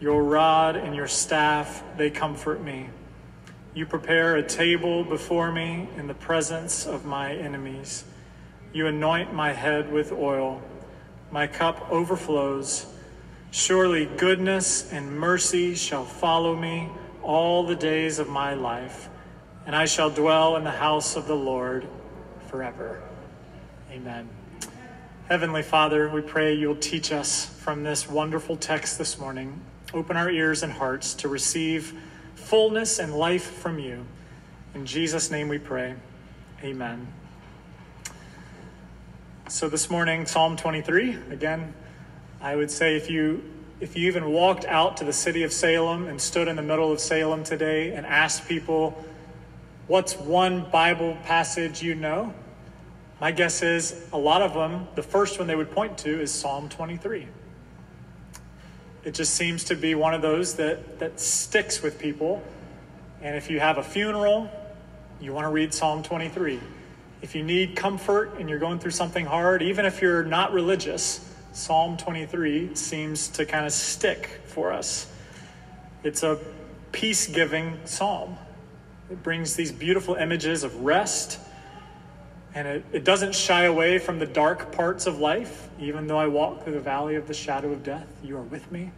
Your rod and your staff, they comfort me. You prepare a table before me in the presence of my enemies. You anoint my head with oil. My cup overflows. Surely goodness and mercy shall follow me all the days of my life, and I shall dwell in the house of the Lord forever. Amen. Heavenly Father, we pray you'll teach us from this wonderful text this morning. Open our ears and hearts to receive fullness and life from you. In Jesus' name we pray. Amen. So this morning, Psalm 23, again, I would say if you even walked out to the city of Salem and stood in the middle of Salem today and asked people, what's one Bible passage you know? My guess is a lot of them, the first one they would point to is Psalm 23. It just seems to be one of those that sticks with people. And if you have a funeral, you want to read Psalm 23. If you need comfort and you're going through something hard, even if you're not religious, Psalm 23 seems to kind of stick for us. It's a peace-giving psalm. It brings these beautiful images of rest, and it doesn't shy away from the dark parts of life. Even though I walk through the valley of the shadow of death, you are with me.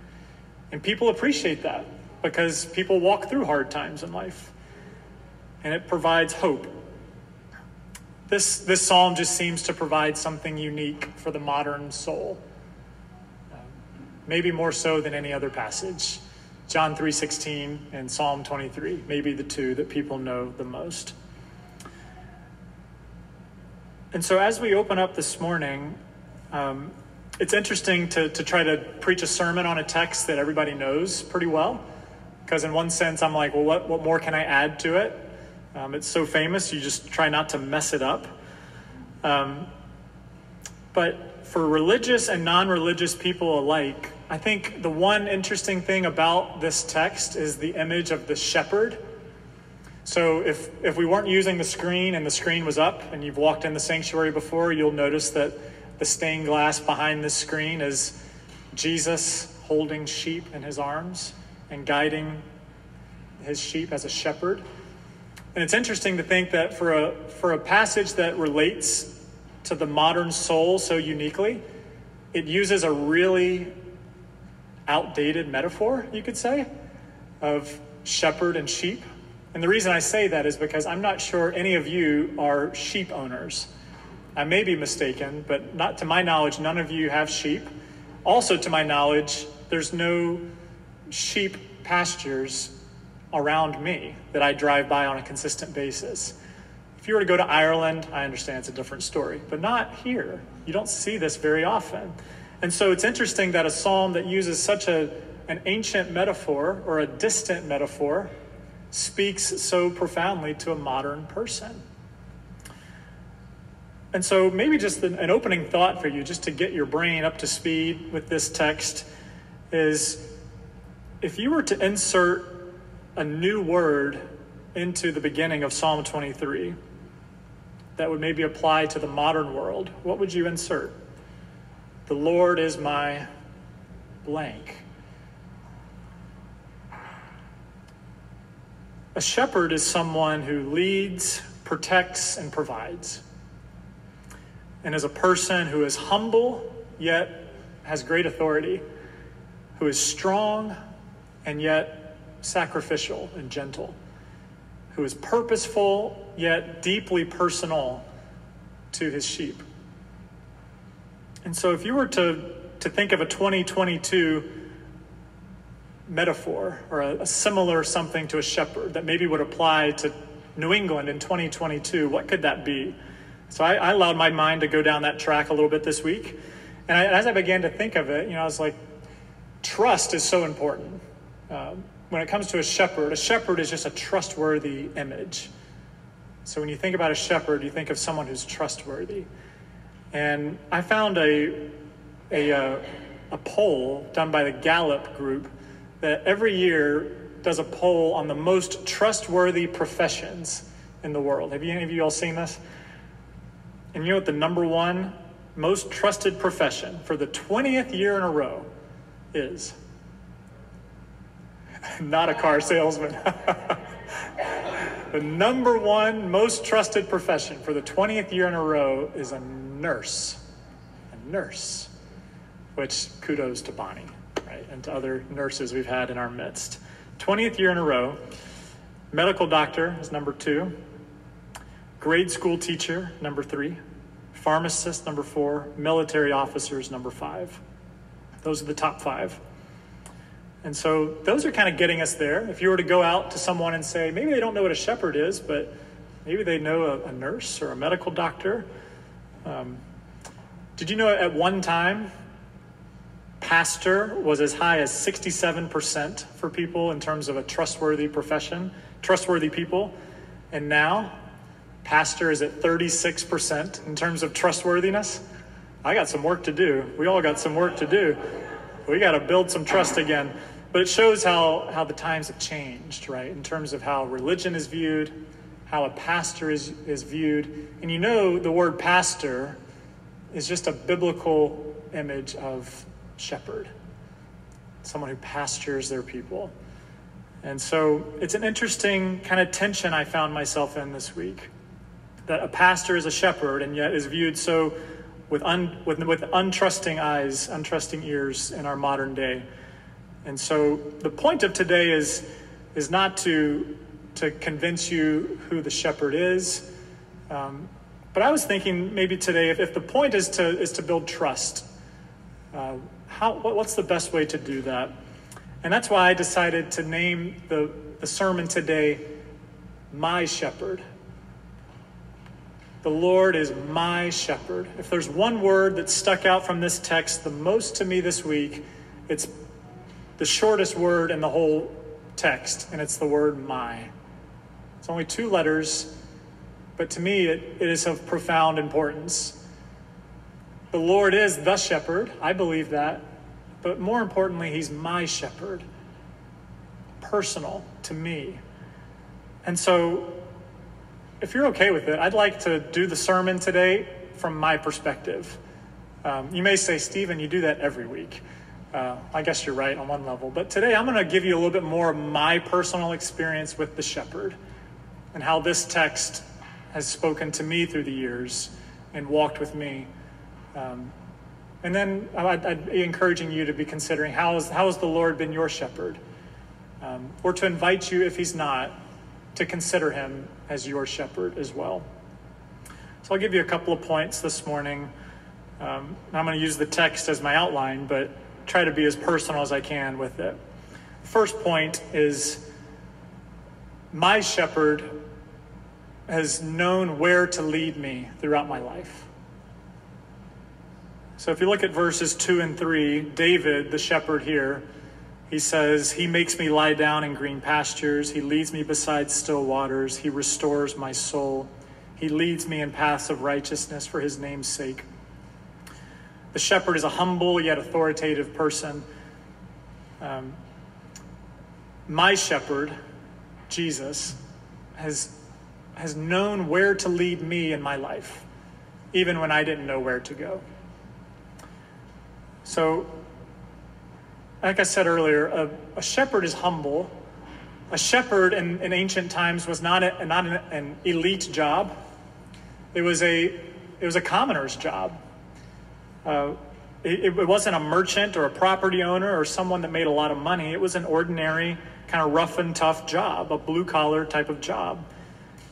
And people appreciate that because people walk through hard times in life. And it provides hope. This psalm just seems to provide something unique for the modern soul. Maybe more so than any other passage. John 3:16 and Psalm 23, maybe the two that people know the most. And so as we open up this morning, it's interesting to try to preach a sermon on a text that everybody knows pretty well. Because in one sense, I'm like, well, what more can I add to it? It's so famous, you just try not to mess it up. But for religious and non-religious people alike, I think the one interesting thing about this text is the image of the shepherd. So if we weren't using the screen and the screen was up and you've walked in the sanctuary before, you'll notice that the stained glass behind this screen is Jesus holding sheep in his arms and guiding his sheep as a shepherd. And it's interesting to think that for a passage that relates to the modern soul so uniquely, it uses a really outdated metaphor, you could say, of shepherd and sheep. And the reason I say that is because I'm not sure any of you are sheep owners. I may be mistaken, but not to my knowledge, none of you have sheep. Also, to my knowledge, there's no sheep pastures around me that I drive by on a consistent basis. If you were to go to Ireland, I understand it's a different story, but not here. You don't see this very often. And so it's interesting that a psalm that uses such an ancient metaphor or a distant metaphor speaks so profoundly to a modern person. And so maybe just an opening thought for you, just to get your brain up to speed with this text, is if you were to insert a new word into the beginning of Psalm 23 that would maybe apply to the modern world, what would you insert? The Lord is my blank. A shepherd is someone who leads, protects, and provides. And is a person who is humble, yet has great authority. Who is strong, and yet sacrificial and gentle. Who is purposeful, yet deeply personal to his sheep. And so if you were to think of a 2022 metaphor or a similar something to a shepherd that maybe would apply to New England in 2022, what could that be? So I allowed my mind to go down that track a little bit this week. And as I began to think of it, I was like, Trust is so important. When it comes to a shepherd is just a trustworthy image. So when you think about a shepherd, you think of someone who's trustworthy. And I found a poll done by the Gallup group that every year does a poll on the most trustworthy professions in the world. Have any of you all seen this? And you know what the number one most trusted profession for the 20th year in a row is? Not a car salesman. The number one most trusted profession for the 20th year in a row is a nurse. A nurse. Which, kudos to Bonnie, right? And to other nurses we've had in our midst. 20th year in a row. Medical doctor is number 2. Grade school teacher, number 3. Pharmacist, number 4. Military officers, number 5. Those are the top 5. And so those are kind of getting us there. If you were to go out to someone and say, maybe they don't know what a shepherd is, but maybe they know a nurse or a medical doctor. Did you know at one time, pastor was as high as 67% for people in terms of a trustworthy profession, trustworthy people, and now pastor is at 36% in terms of trustworthiness. I got some work to do. We all got some work to do. We got to build some trust again. But it shows how the times have changed, right? In terms of how religion is viewed, how a pastor is viewed. And you know the word pastor is just a biblical image of shepherd, someone who pastures their people. And so it's an interesting kind of tension I found myself in this week. That a pastor is a shepherd and yet is viewed so with untrusting eyes, untrusting ears in our modern day. And so the point of today is not to convince you who the shepherd is. But I was thinking maybe today, if the point is to build trust, what's the best way to do that? And that's why I decided to name the sermon today, My Shepherd. The Lord is my shepherd. If there's one word that stuck out from this text the most to me this week, it's the shortest word in the whole text, and it's the word my. It's only 2 letters, but to me it is of profound importance. The Lord is the shepherd, I believe that, but more importantly, he's my shepherd, personal to me. And so, if you're okay with it, I'd like to do the sermon today from my perspective. You may say, Stephen, you do that every week. I guess you're right on one level. But today I'm going to give you a little bit more of my personal experience with the shepherd and how this text has spoken to me through the years and walked with me. And then I'd be encouraging you to be considering how has the Lord been your shepherd? Or to invite you, if he's not, to consider him as your shepherd as well. So I'll give you a couple of points this morning. I'm going to use the text as my outline, but try to be as personal as I can with it. First point is, my shepherd has known where to lead me throughout my life. So if you look at verses 2 and 3, David, the shepherd here, he says, he makes me lie down in green pastures. He leads me beside still waters. He restores my soul. He leads me in paths of righteousness for his name's sake. The shepherd is a humble yet authoritative person. My shepherd, Jesus, has known where to lead me in my life, even when I didn't know where to go. So, like I said earlier, a shepherd is humble. A shepherd in ancient times was not an elite job. It was a commoner's job. It wasn't a merchant or a property owner or someone that made a lot of money. It was an ordinary, kind of rough and tough job, a blue-collar type of job.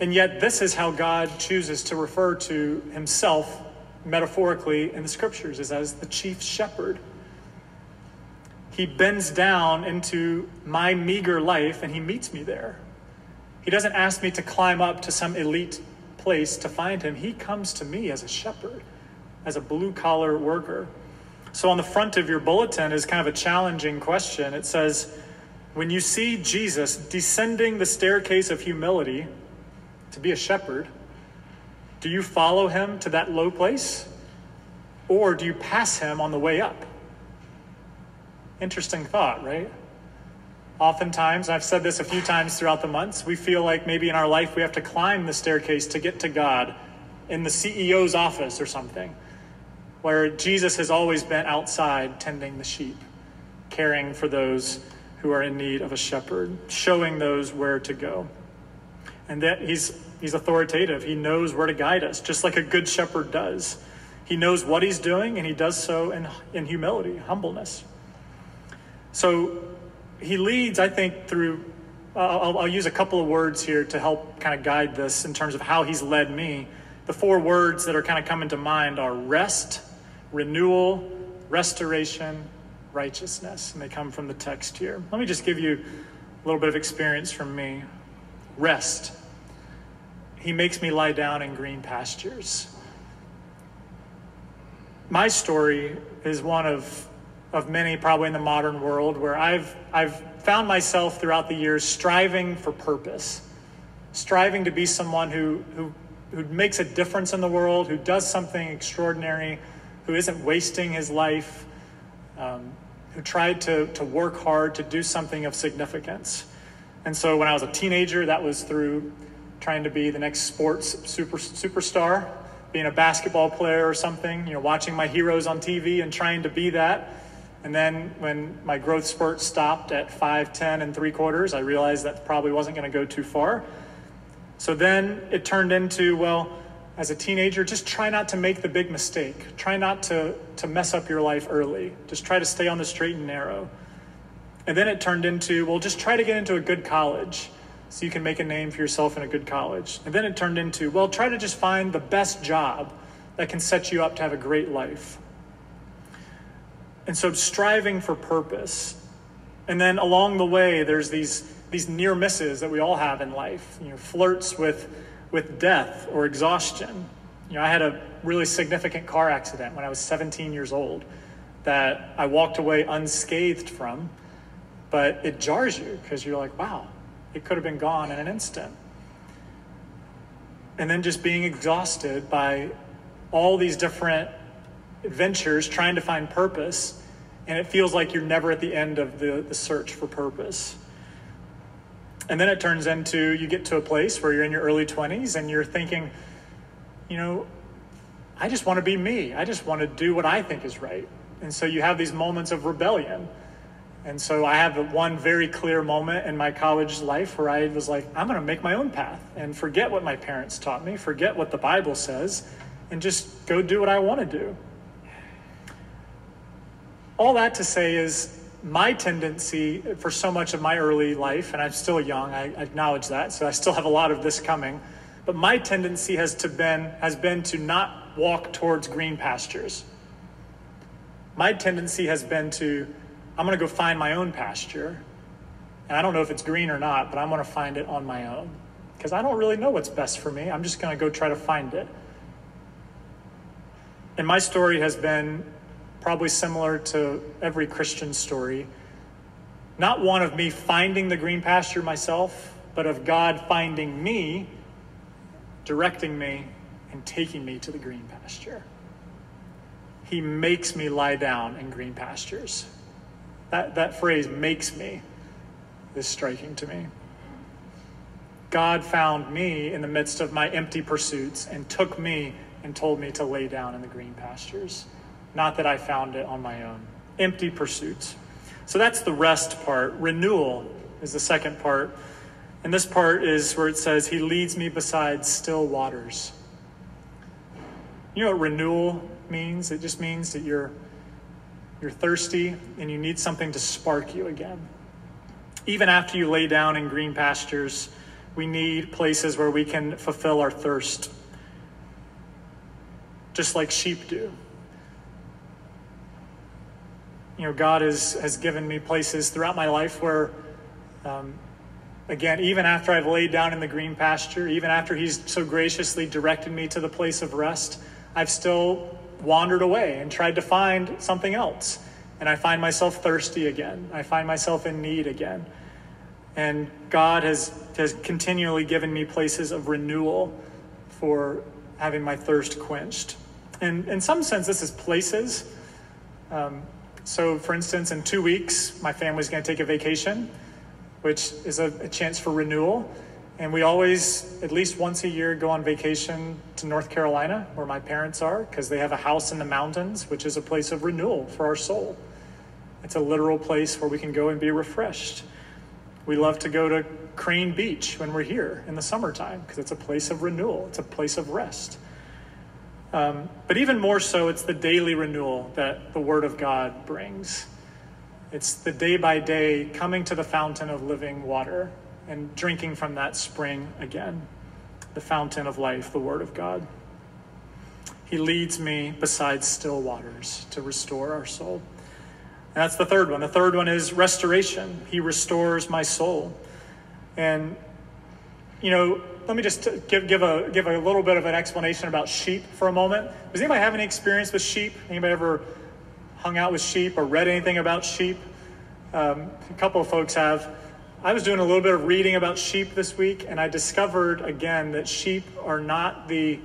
And yet this is how God chooses to refer to himself metaphorically in the scriptures, is as the chief shepherd. He bends down into my meager life and he meets me there. He doesn't ask me to climb up to some elite place to find him. He comes to me as a shepherd, as a blue-collar worker. So on the front of your bulletin is kind of a challenging question. It says, when you see Jesus descending the staircase of humility to be a shepherd, do you follow him to that low place? Or do you pass him on the way up? Interesting thought, right? Oftentimes, I've said this a few times throughout the months, we feel like maybe in our life we have to climb the staircase to get to God in the CEO's office or something, where Jesus has always been outside tending the sheep, caring for those who are in need of a shepherd, showing those where to go. And that he's authoritative. He knows where to guide us, just like a good shepherd does. He knows what he's doing, and he does so in humility, humbleness. So he leads, I think, through, I'll use a couple of words here to help kind of guide this in terms of how he's led me. The four words that are kind of coming to mind are rest, renewal, restoration, righteousness. And they come from the text here. Let me just give you a little bit of experience from me. Rest. He makes me lie down in green pastures. My story is one of many probably in the modern world where I've found myself throughout the years striving for purpose, striving to be someone who makes a difference in the world, who does something extraordinary, who isn't wasting his life, who tried to work hard to do something of significance. And so when I was a teenager, that was through trying to be the next sports superstar, being a basketball player or something, you know, watching my heroes on TV and trying to be that. And then when my growth spurt stopped at 5'10¾", I realized that probably wasn't going to go too far. So then it turned into, well, as a teenager, just try not to make the big mistake. Try not to mess up your life early. Just try to stay on the straight and narrow. And then it turned into, well, just try to get into a good college so you can make a name for yourself in a good college. And then it turned into, well, try to just find the best job that can set you up to have a great life. And so striving for purpose. And then along the way, there's these near misses that we all have in life, you know, flirts with death or exhaustion. You know, I had a really significant car accident when I was 17 years old that I walked away unscathed from, but it jars you because you're like, wow, it could have been gone in an instant. And then just being exhausted by all these different adventures, trying to find purpose, and it feels like you're never at the end of the search for purpose. And then it turns into, you get to a place where you're in your early 20s and you're thinking, you know, I just want to be me. I just want to do what I think is right. And so you have these moments of rebellion. And so I have one very clear moment in my college life where I was like, I'm going to make my own path and forget what my parents taught me, forget what the Bible says, and just go do what I want to do. All that to say is, my tendency for so much of my early life, and I'm still young, I acknowledge that, so I still have a lot of this coming, but my tendency has been to not walk towards green pastures. My tendency has been to, I'm going to go find my own pasture, and I don't know if it's green or not, but I'm going to find it on my own, because I don't really know what's best for me. I'm just going to go try to find it. And my story has been probably similar to every Christian story. Not one of me finding the green pasture myself, but of God finding me, directing me, and taking me to the green pasture. He makes me lie down in green pastures. That phrase, makes me, is striking to me. God found me in the midst of my empty pursuits and took me and told me to lay down in the green pastures. Not that I found it on my own. Empty pursuits. So that's the rest part. Renewal is the second part. And this part is where it says, he leads me beside still waters. You know what renewal means? It just means that you're thirsty and you need something to spark you again. Even after you lay down in green pastures, we need places where we can fulfill our thirst. Just like sheep do. You know, God has given me places throughout my life where, again, even after I've laid down in the green pasture, even after he's so graciously directed me to the place of rest, I've still wandered away and tried to find something else. And I find myself thirsty again. I find myself in need again. And God has continually given me places of renewal for having my thirst quenched. And in some sense, this is places. So for instance, in 2 weeks, my family's going to take a vacation, which is a chance for renewal. And we always, at least once a year, go on vacation to North Carolina, where my parents are, because they have a house in the mountains, which is a place of renewal for our soul. It's a literal place where we can go and be refreshed. We love to go to Crane Beach when we're here in the summertime, because it's a place of renewal. It's a place of rest. But even more so, it's the daily renewal that the Word of God brings. It's the day-by-day coming to the fountain of living water and drinking from that spring again, the fountain of life, the Word of God. He leads me beside still waters to restore our soul. And that's the third one. The third one is restoration. He restores my soul. And, you know, let me just give a little bit of an explanation about sheep for a moment. Does anybody have any experience with sheep? Anybody ever hung out with sheep or read anything about sheep? A couple of folks have. I was doing a little bit of reading about sheep this week, and I discovered again that sheep are not the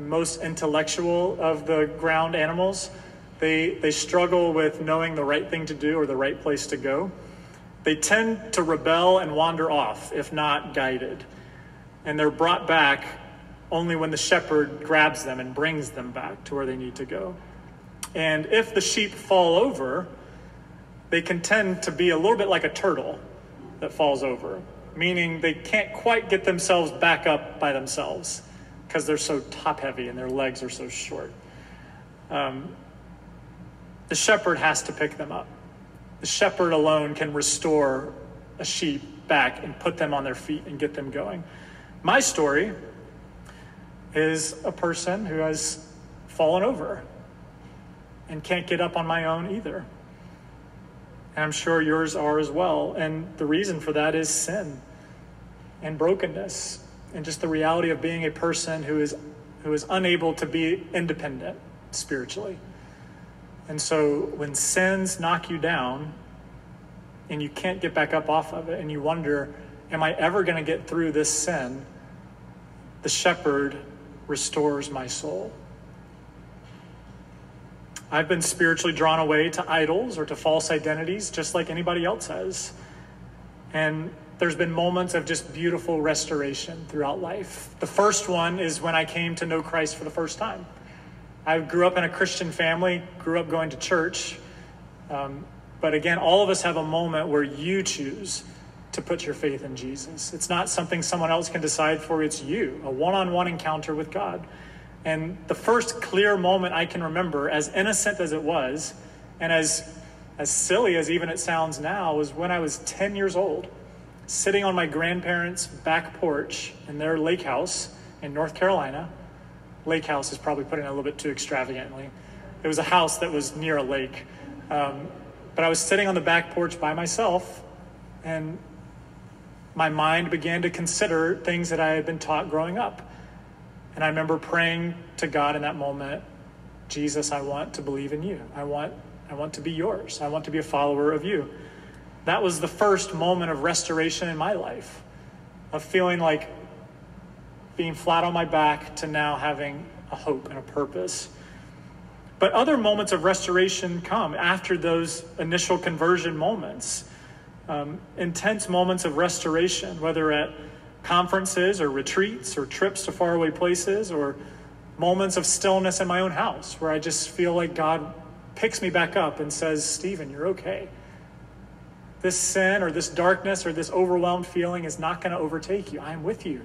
most intellectual of the ground animals. They struggle with knowing the right thing to do or the right place to go. They tend to rebel and wander off if not guided. And they're brought back only when the shepherd grabs them and brings them back to where they need to go. And if the sheep fall over, they can tend to be a little bit like a turtle that falls over, meaning they can't quite get themselves back up by themselves because they're so top heavy and their legs are so short. The shepherd has to pick them up. The shepherd alone can restore a sheep back and put them on their feet and get them going. My story is a person who has fallen over and can't get up on my own either. And I'm sure yours are as well. And the reason for that is sin and brokenness and just the reality of being a person who is unable to be independent spiritually. And so when sins knock you down and you can't get back up off of it and you wonder, am I ever going to get through this sin? The shepherd restores my soul. I've been spiritually drawn away to idols or to false identities, just like anybody else has. And there's been moments of just beautiful restoration throughout life. The first one is when I came to know Christ for the first time. I grew up in a Christian family, grew up going to church. But again, all of us have a moment where you choose to put your faith in Jesus. It's not something someone else can decide for, it's you, a one-on-one encounter with God. And the first clear moment I can remember, as innocent as it was, and as silly as even it sounds now, was when I was 10 years old, sitting on my grandparents' back porch in their lake house in North Carolina. Lake house is probably put in a little bit too extravagantly. It was a house that was near a lake. But I was sitting on the back porch by myself, and my mind began to consider things that I had been taught growing up. And I remember praying to God in that moment, Jesus, I want to believe in you. I want to be yours. I want to be a follower of you. That was the first moment of restoration in my life, of feeling like being flat on my back to now having a hope and a purpose. But other moments of restoration come after those initial conversion moments. Intense moments of restoration, whether at conferences or retreats or trips to faraway places or moments of stillness in my own house where I just feel like God picks me back up and says, Stephen, you're okay. This sin or this darkness or this overwhelmed feeling is not going to overtake you. I am with you.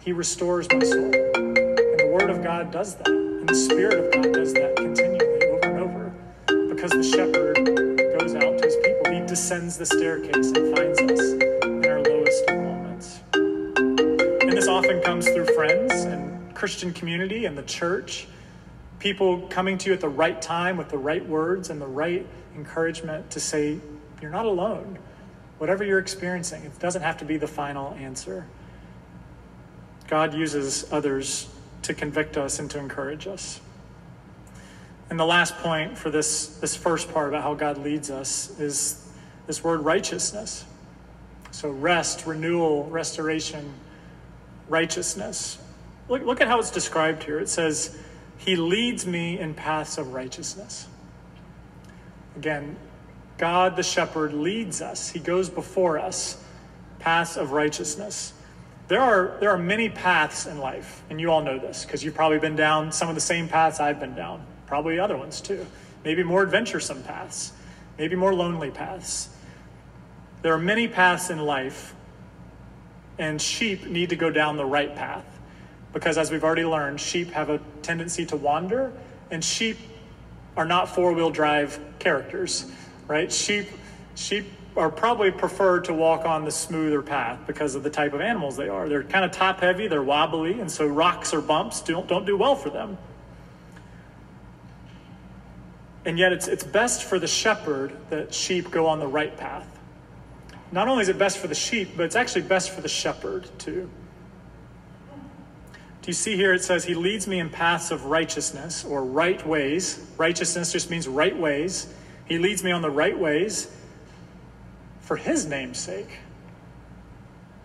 He restores my soul. And the Word of God does that. And the Spirit of God does that continually over and over. Because the shepherd goes out to his people. He descends the staircase and finds us in our lowest moments. And this often comes through friends and Christian community and the church. People coming to you at the right time with the right words and the right encouragement to say, you're not alone. Whatever you're experiencing, it doesn't have to be the final answer. God uses others to convict us and to encourage us. And the last point for this first part about how God leads us is this word righteousness. So rest, renewal, restoration, righteousness. Look at how it's described here. It says, he leads me in paths of righteousness. Again, God the shepherd leads us. He goes before us. Paths of righteousness. There are many paths in life, and you all know this because you've probably been down some of the same paths I've been down. Probably other ones too. Maybe more adventuresome paths. Maybe more lonely paths. There are many paths in life, and sheep need to go down the right path because, as we've already learned, sheep have a tendency to wander, and sheep are not four-wheel drive characters, right? Sheep are probably preferred to walk on the smoother path because of the type of animals they are. They're kind of top-heavy, they're wobbly, and so rocks or bumps don't do well for them. And yet it's best for the shepherd that sheep go on the right path. Not only is it best for the sheep, but it's actually best for the shepherd too. Do you see here it says, he leads me in paths of righteousness or right ways. Righteousness just means right ways. He leads me on the right ways for his name's sake,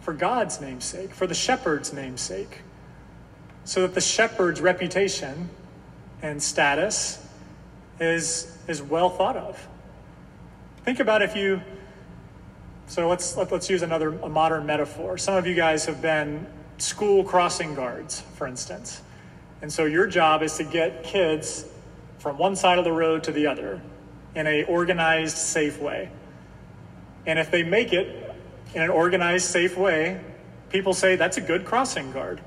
for God's name's sake, for the shepherd's name's sake, so that the shepherd's reputation and status is well thought of. Think about if you, let's use a modern metaphor. Some of you guys have been school crossing guards, for instance. And so your job is to get kids from one side of the road to the other in an organized, safe way. And if they make it in an organized, safe way, people say that's a good crossing guard.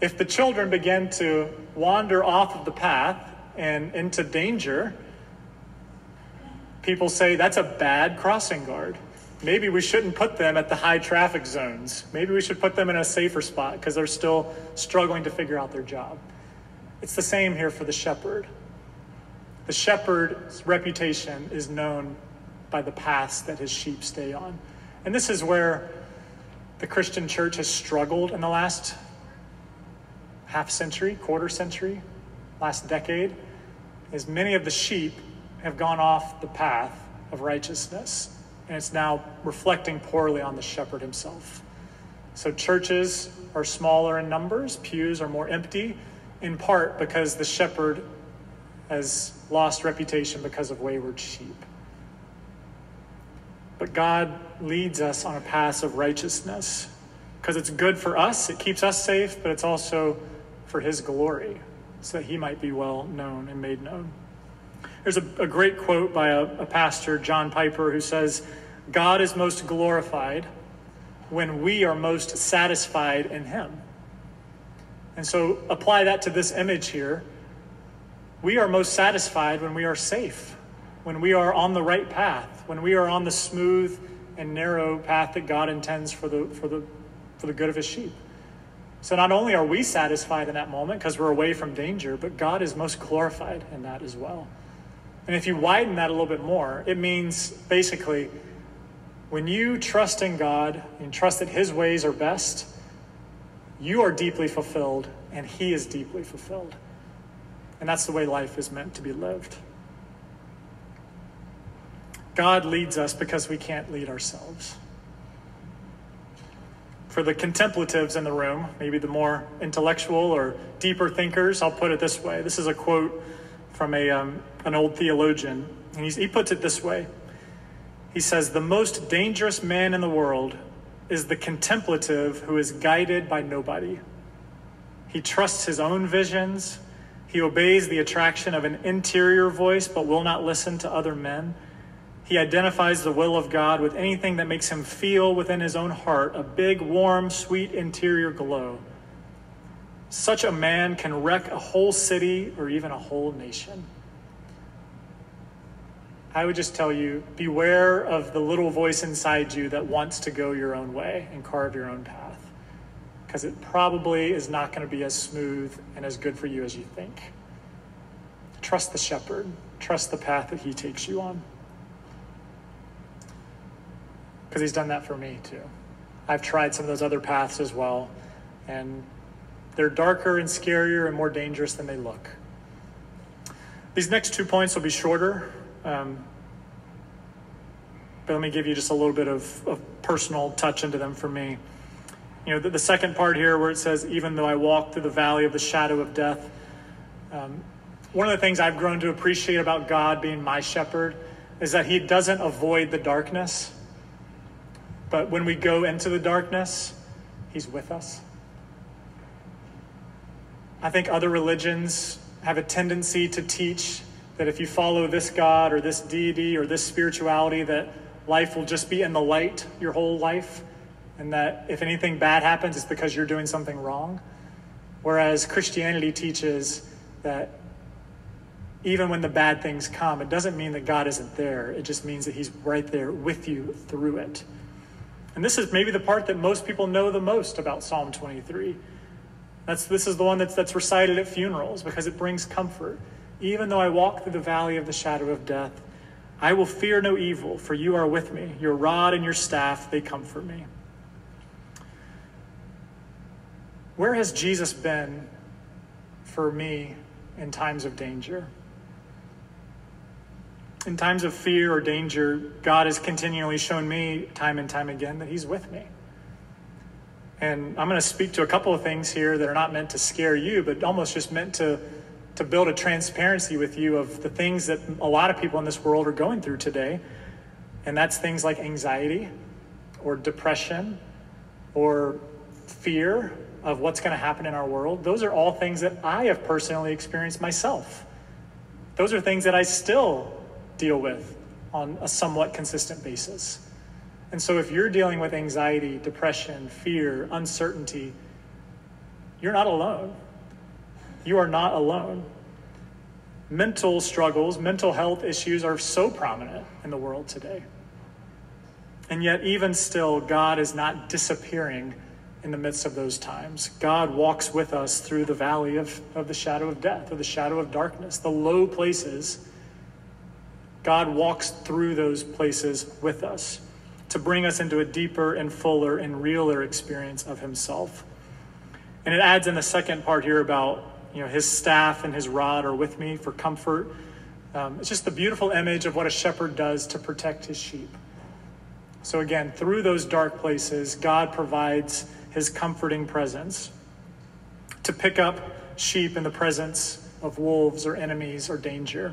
If the children begin to wander off of the path and into danger, people say that's a bad crossing guard. Maybe we shouldn't put them at the high traffic zones. Maybe we should put them in a safer spot because they're still struggling to figure out their job. It's the same here for the shepherd. The shepherd's reputation is known by the paths that his sheep stay on. And this is where the Christian church has struggled in the last half century, quarter century, last decade, is many of the sheep have gone off the path of righteousness, and it's now reflecting poorly on the shepherd himself. So churches are smaller in numbers, pews are more empty, in part because the shepherd has lost reputation because of wayward sheep. But God leads us on a path of righteousness because it's good for us, it keeps us safe, but it's also for his glory, so that he might be well known and made known. There's a great quote by a pastor, John Piper, who says, God is most glorified when we are most satisfied in him. And so apply that to this image here. We are most satisfied when we are safe, when we are on the right path, when we are on the smooth and narrow path that God intends for the good of his sheep. So not only are we satisfied in that moment because we're away from danger, but God is most glorified in that as well. And if you widen that a little bit more, it means basically when you trust in God and trust that his ways are best, you are deeply fulfilled and he is deeply fulfilled. And that's the way life is meant to be lived. God leads us because we can't lead ourselves. For the contemplatives in the room, maybe the more intellectual or deeper thinkers, I'll put it this way. This is a quote from an old theologian, and he puts it this way. He says, the most dangerous man in the world is the contemplative who is guided by nobody. He trusts his own visions. He obeys the attraction of an interior voice but will not listen to other men. He identifies the will of God with anything that makes him feel within his own heart a big, warm, sweet interior glow. Such a man can wreck a whole city or even a whole nation. I would just tell you, beware of the little voice inside you that wants to go your own way and carve your own path, because it probably is not going to be as smooth and as good for you as you think. Trust the shepherd. Trust the path that he takes you on. Because he's done that for me too. I've tried some of those other paths as well, and they're darker and scarier and more dangerous than they look. These next 2 points will be shorter, but let me give you just a little bit of personal touch into them for me. You know, the second part here where it says, even though I walk through the valley of the shadow of death, one of the things I've grown to appreciate about God being my shepherd is that he doesn't avoid the darkness, but when we go into the darkness, he's with us. I think other religions have a tendency to teach that if you follow this God or this deity or this spirituality, that life will just be in the light your whole life, and that if anything bad happens, it's because you're doing something wrong. Whereas Christianity teaches that even when the bad things come, it doesn't mean that God isn't there. It just means that he's right there with you through it. And this is maybe the part that most people know the most about Psalm 23. This is the one that's recited at funerals because it brings comfort. Even though I walk through the valley of the shadow of death, I will fear no evil, for you are with me. Your rod and your staff, they comfort me. Where has Jesus been for me in times of danger? In times of fear or danger, God has continually shown me time and time again that he's with me. And I'm going to speak to a couple of things here that are not meant to scare you, but almost just meant to build a transparency with you of the things that a lot of people in this world are going through today. And that's things like anxiety or depression or fear of what's going to happen in our world. Those are all things that I have personally experienced myself. Those are things that I still deal with on a somewhat consistent basis. And so if you're dealing with anxiety, depression, fear, uncertainty, you're not alone. You are not alone. Mental struggles, mental health issues are so prominent in the world today. And yet, even still, God is not disappearing in the midst of those times. God walks with us through the valley of the shadow of death, or the shadow of darkness, the low places. God walks through those places with us to bring us into a deeper and fuller and realer experience of himself. And it adds in the second part here about, you know, his staff and his rod are with me for comfort. It's just the beautiful image of what a shepherd does to protect his sheep. So again, through those dark places, God provides his comforting presence to pick up sheep in the presence of wolves or enemies or danger.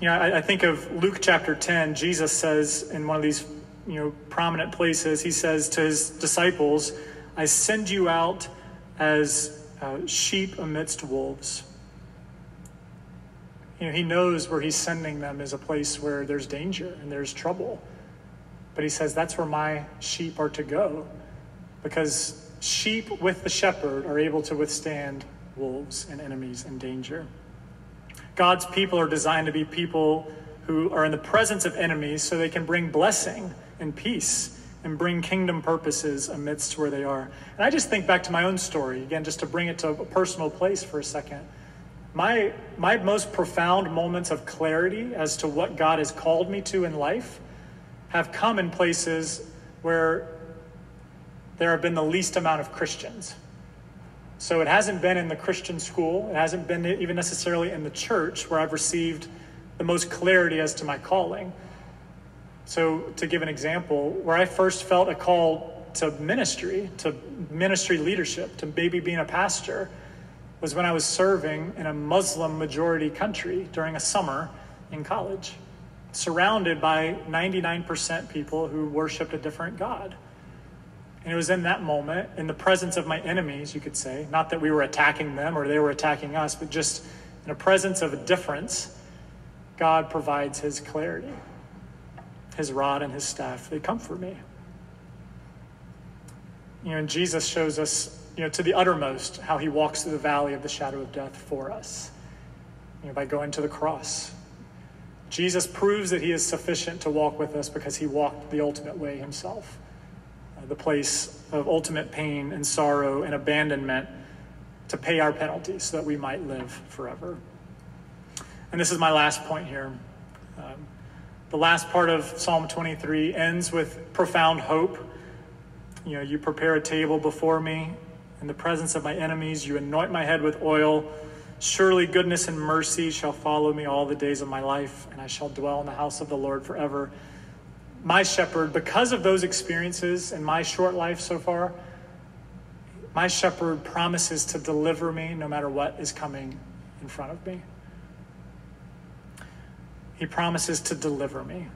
You know, I think of Luke chapter 10. Jesus says in one of these, you know, prominent places, he says to his disciples, I send you out as sheep amidst wolves. You know, he knows where he's sending them is a place where there's danger and there's trouble. But he says, that's where my sheep are to go, because sheep with the shepherd are able to withstand wolves and enemies and danger. God's people are designed to be people who are in the presence of enemies so they can bring blessing and peace and bring kingdom purposes amidst where they are. And I just think back to my own story, again, just to bring it to a personal place for a second. My most profound moments of clarity as to what God has called me to in life have come in places where there have been the least amount of Christians. So it hasn't been in the Christian school. It hasn't been even necessarily in the church where I've received the most clarity as to my calling. So to give an example, where I first felt a call to ministry leadership, to maybe being a pastor, was when I was serving in a Muslim majority country during a summer in college, surrounded by 99% people who worshiped a different God. And it was in that moment, in the presence of my enemies, you could say, not that we were attacking them or they were attacking us, but just in the presence of a difference, God provides his clarity. His rod and his staff, they comfort me. You know, and Jesus shows us, you know, to the uttermost how he walks through the valley of the shadow of death for us, you know, by going to the cross. Jesus proves that he is sufficient to walk with us because he walked the ultimate way himself. The place of ultimate pain and sorrow and abandonment to pay our penalty so that we might live forever. And this is my last point here. The last part of Psalm 23 ends with profound hope. You know, you prepare a table before me in the presence of my enemies. You anoint my head with oil. Surely goodness and mercy shall follow me all the days of my life, and I shall dwell in the house of the Lord forever. My shepherd, because of those experiences in my short life so far, my shepherd promises to deliver me no matter what is coming in front of me. He promises to deliver me.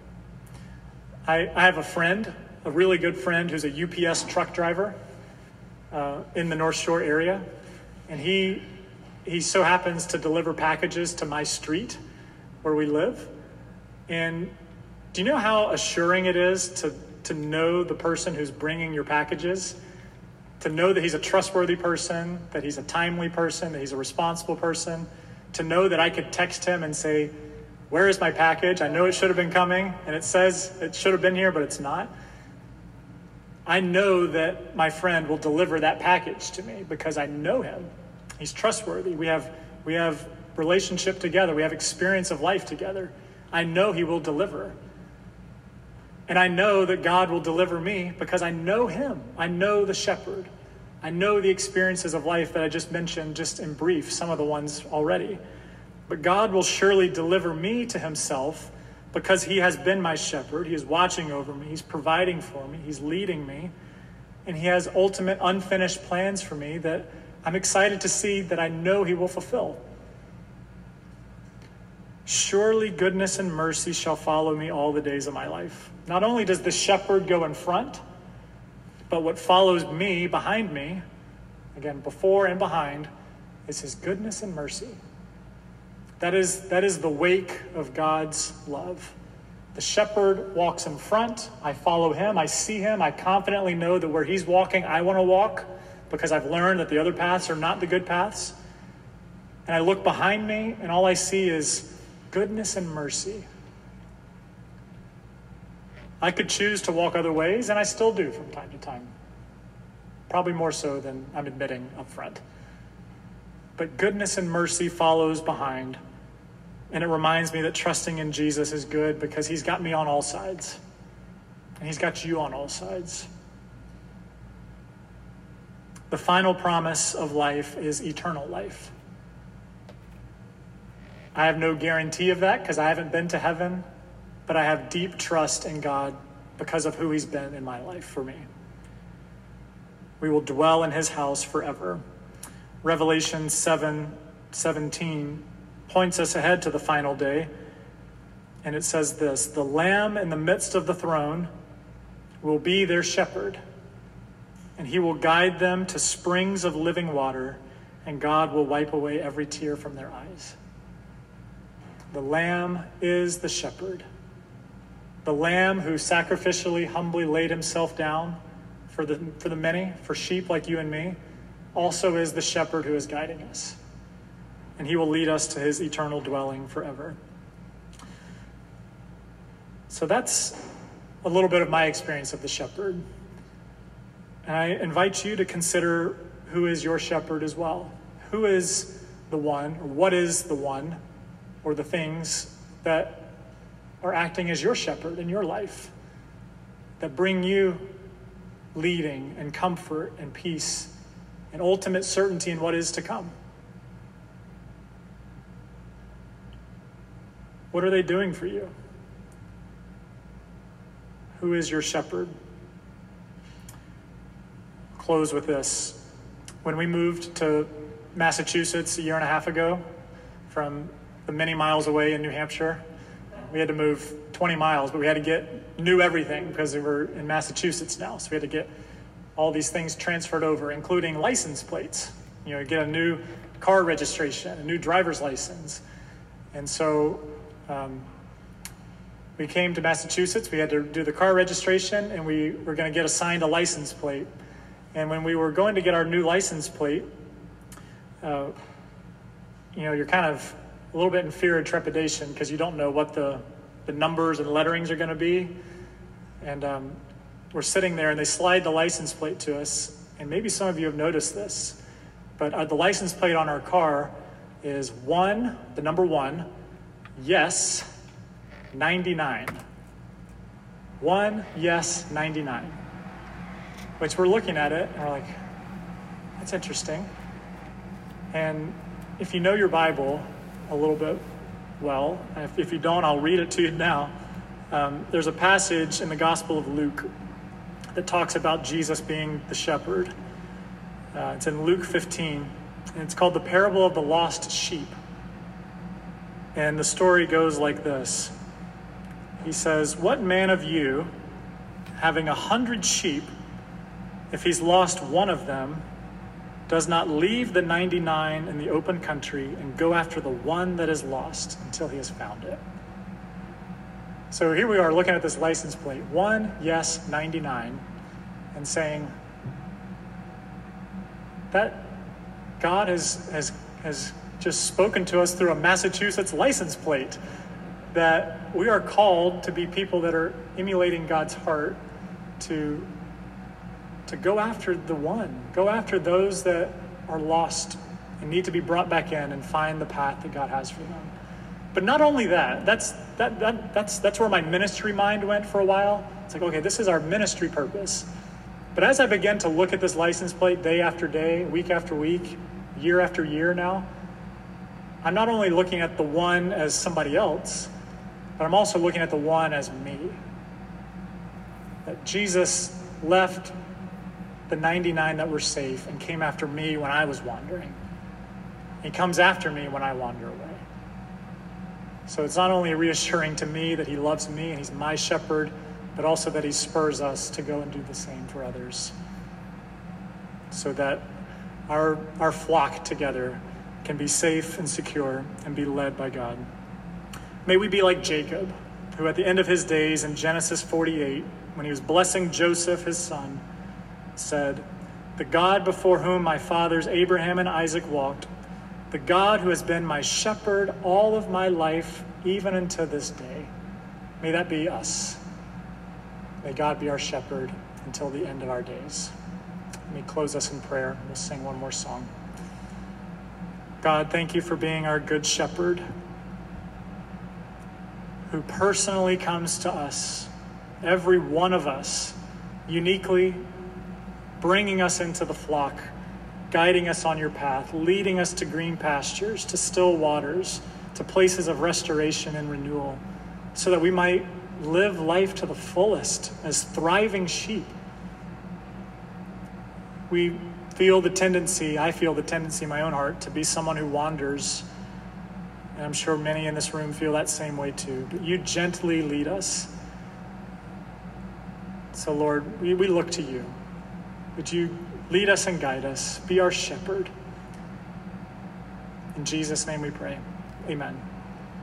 I have a friend, a really good friend, who's a UPS truck driver in the North Shore area. And he so happens to deliver packages to my street where we live. And do you know how assuring it is to know the person who's bringing your packages? To know that he's a trustworthy person, that he's a timely person, that he's a responsible person. To know that I could text him and say, where is my package? I know it should have been coming, and it says it should have been here, but it's not. I know that my friend will deliver that package to me because I know him. He's trustworthy. We have relationship together. We have experience of life together. I know he will deliver. And I know that God will deliver me because I know him. I know the shepherd. I know the experiences of life that I just mentioned, just in brief, some of the ones already. But God will surely deliver me to himself because he has been my shepherd. He is watching over me. He's providing for me. He's leading me. And he has ultimate unfinished plans for me that I'm excited to see, that I know he will fulfill. Surely goodness and mercy shall follow me all the days of my life. Not only does the shepherd go in front, but what follows me behind me, again, before and behind, is his goodness and mercy. That is the wake of God's love. The shepherd walks in front. I follow him. I see him. I confidently know that where he's walking, I want to walk because I've learned that the other paths are not the good paths. And I look behind me, and all I see is goodness and mercy. I could choose to walk other ways, and I still do from time to time. Probably more so than I'm admitting up front. But goodness and mercy follows behind. And it reminds me that trusting in Jesus is good because he's got me on all sides. And he's got you on all sides. The final promise of life is eternal life. I have no guarantee of that because I haven't been to heaven, but I have deep trust in God because of who he's been in my life for me. We will dwell in his house forever. Revelation 7:17 points us ahead to the final day, and it says this: the Lamb in the midst of the throne will be their shepherd, and he will guide them to springs of living water, and God will wipe away every tear from their eyes. The Lamb is the shepherd. The Lamb who sacrificially, humbly laid himself down for the many, for sheep like you and me, also is the shepherd who is guiding us. And he will lead us to his eternal dwelling forever. So that's a little bit of my experience of the shepherd. And I invite you to consider who is your shepherd as well. Who is the one, or what is the one, or the things that are acting as your shepherd in your life, that bring you leading and comfort and peace and ultimate certainty in what is to come. What are they doing for you? Who is your shepherd? I'll close with this. When we moved to Massachusetts a year and a half ago from the many miles away in New Hampshire, we had to move 20 miles, but we had to get new everything because we were in Massachusetts now. So we had to get all these things transferred over, including license plates. You know, you get a new car registration, a new driver's license. And so we came to Massachusetts, we had to do the car registration, and we were going to get assigned a license plate. And when we were going to get our new license plate, you know, you're kind of a little bit in fear and trepidation because you don't know what the numbers and letterings are going to be. And we're sitting there, and they slide the license plate to us. And maybe some of you have noticed this, but the license plate on our car is 1, the number 1, yes, 99. 1, yes, 99. Which we're looking at it, and we're like, that's interesting. And If you know your Bible a little bit well, if you don't, I'll read it to you now. There's a passage in the Gospel of Luke that talks about Jesus being the shepherd. It's in Luke 15, and it's called the parable of the lost sheep. And the story goes like this. He says, "What man of you, having 100 sheep, if he's lost one of them, does not leave the 99 in the open country and go after the one that is lost until he has found it?" So here we are looking at this license plate. 1, yes, 99, and saying that God has just spoken to us through a Massachusetts license plate, that we are called to be people that are emulating God's heart to go after the one, go after those that are lost and need to be brought back in and find the path that God has for them. But not only that, that's where my ministry mind went for a while. It's like, okay, this is our ministry purpose. But as I began to look at this license plate day after day, week after week, year after year now, I'm not only looking at the one as somebody else, but I'm also looking at the one as me. That Jesus left the 99 that were safe and came after me when I was wandering. He comes after me when I wander away. So it's not only reassuring to me that he loves me and he's my shepherd, but also that he spurs us to go and do the same for others, so that our flock together can be safe and secure and be led by God. May we be like Jacob, who at the end of his days in Genesis 48, when he was blessing Joseph, his son, said, "The God before whom my fathers Abraham and Isaac walked, the God who has been my shepherd all of my life, even unto this day." May that be us. May God be our shepherd until the end of our days. Let me close us in prayer. We'll sing one more song. God, thank you for being our good shepherd, who personally comes to us, every one of us, uniquely, bringing us into the flock, guiding us on your path, leading us to green pastures, to still waters, to places of restoration and renewal, so that we might live life to the fullest as thriving sheep. I feel the tendency in my own heart to be someone who wanders, and I'm sure many in this room feel that same way too, but you gently lead us. So Lord, we look to you. Would you lead us and guide us? Be our shepherd. In Jesus' name we pray. Amen.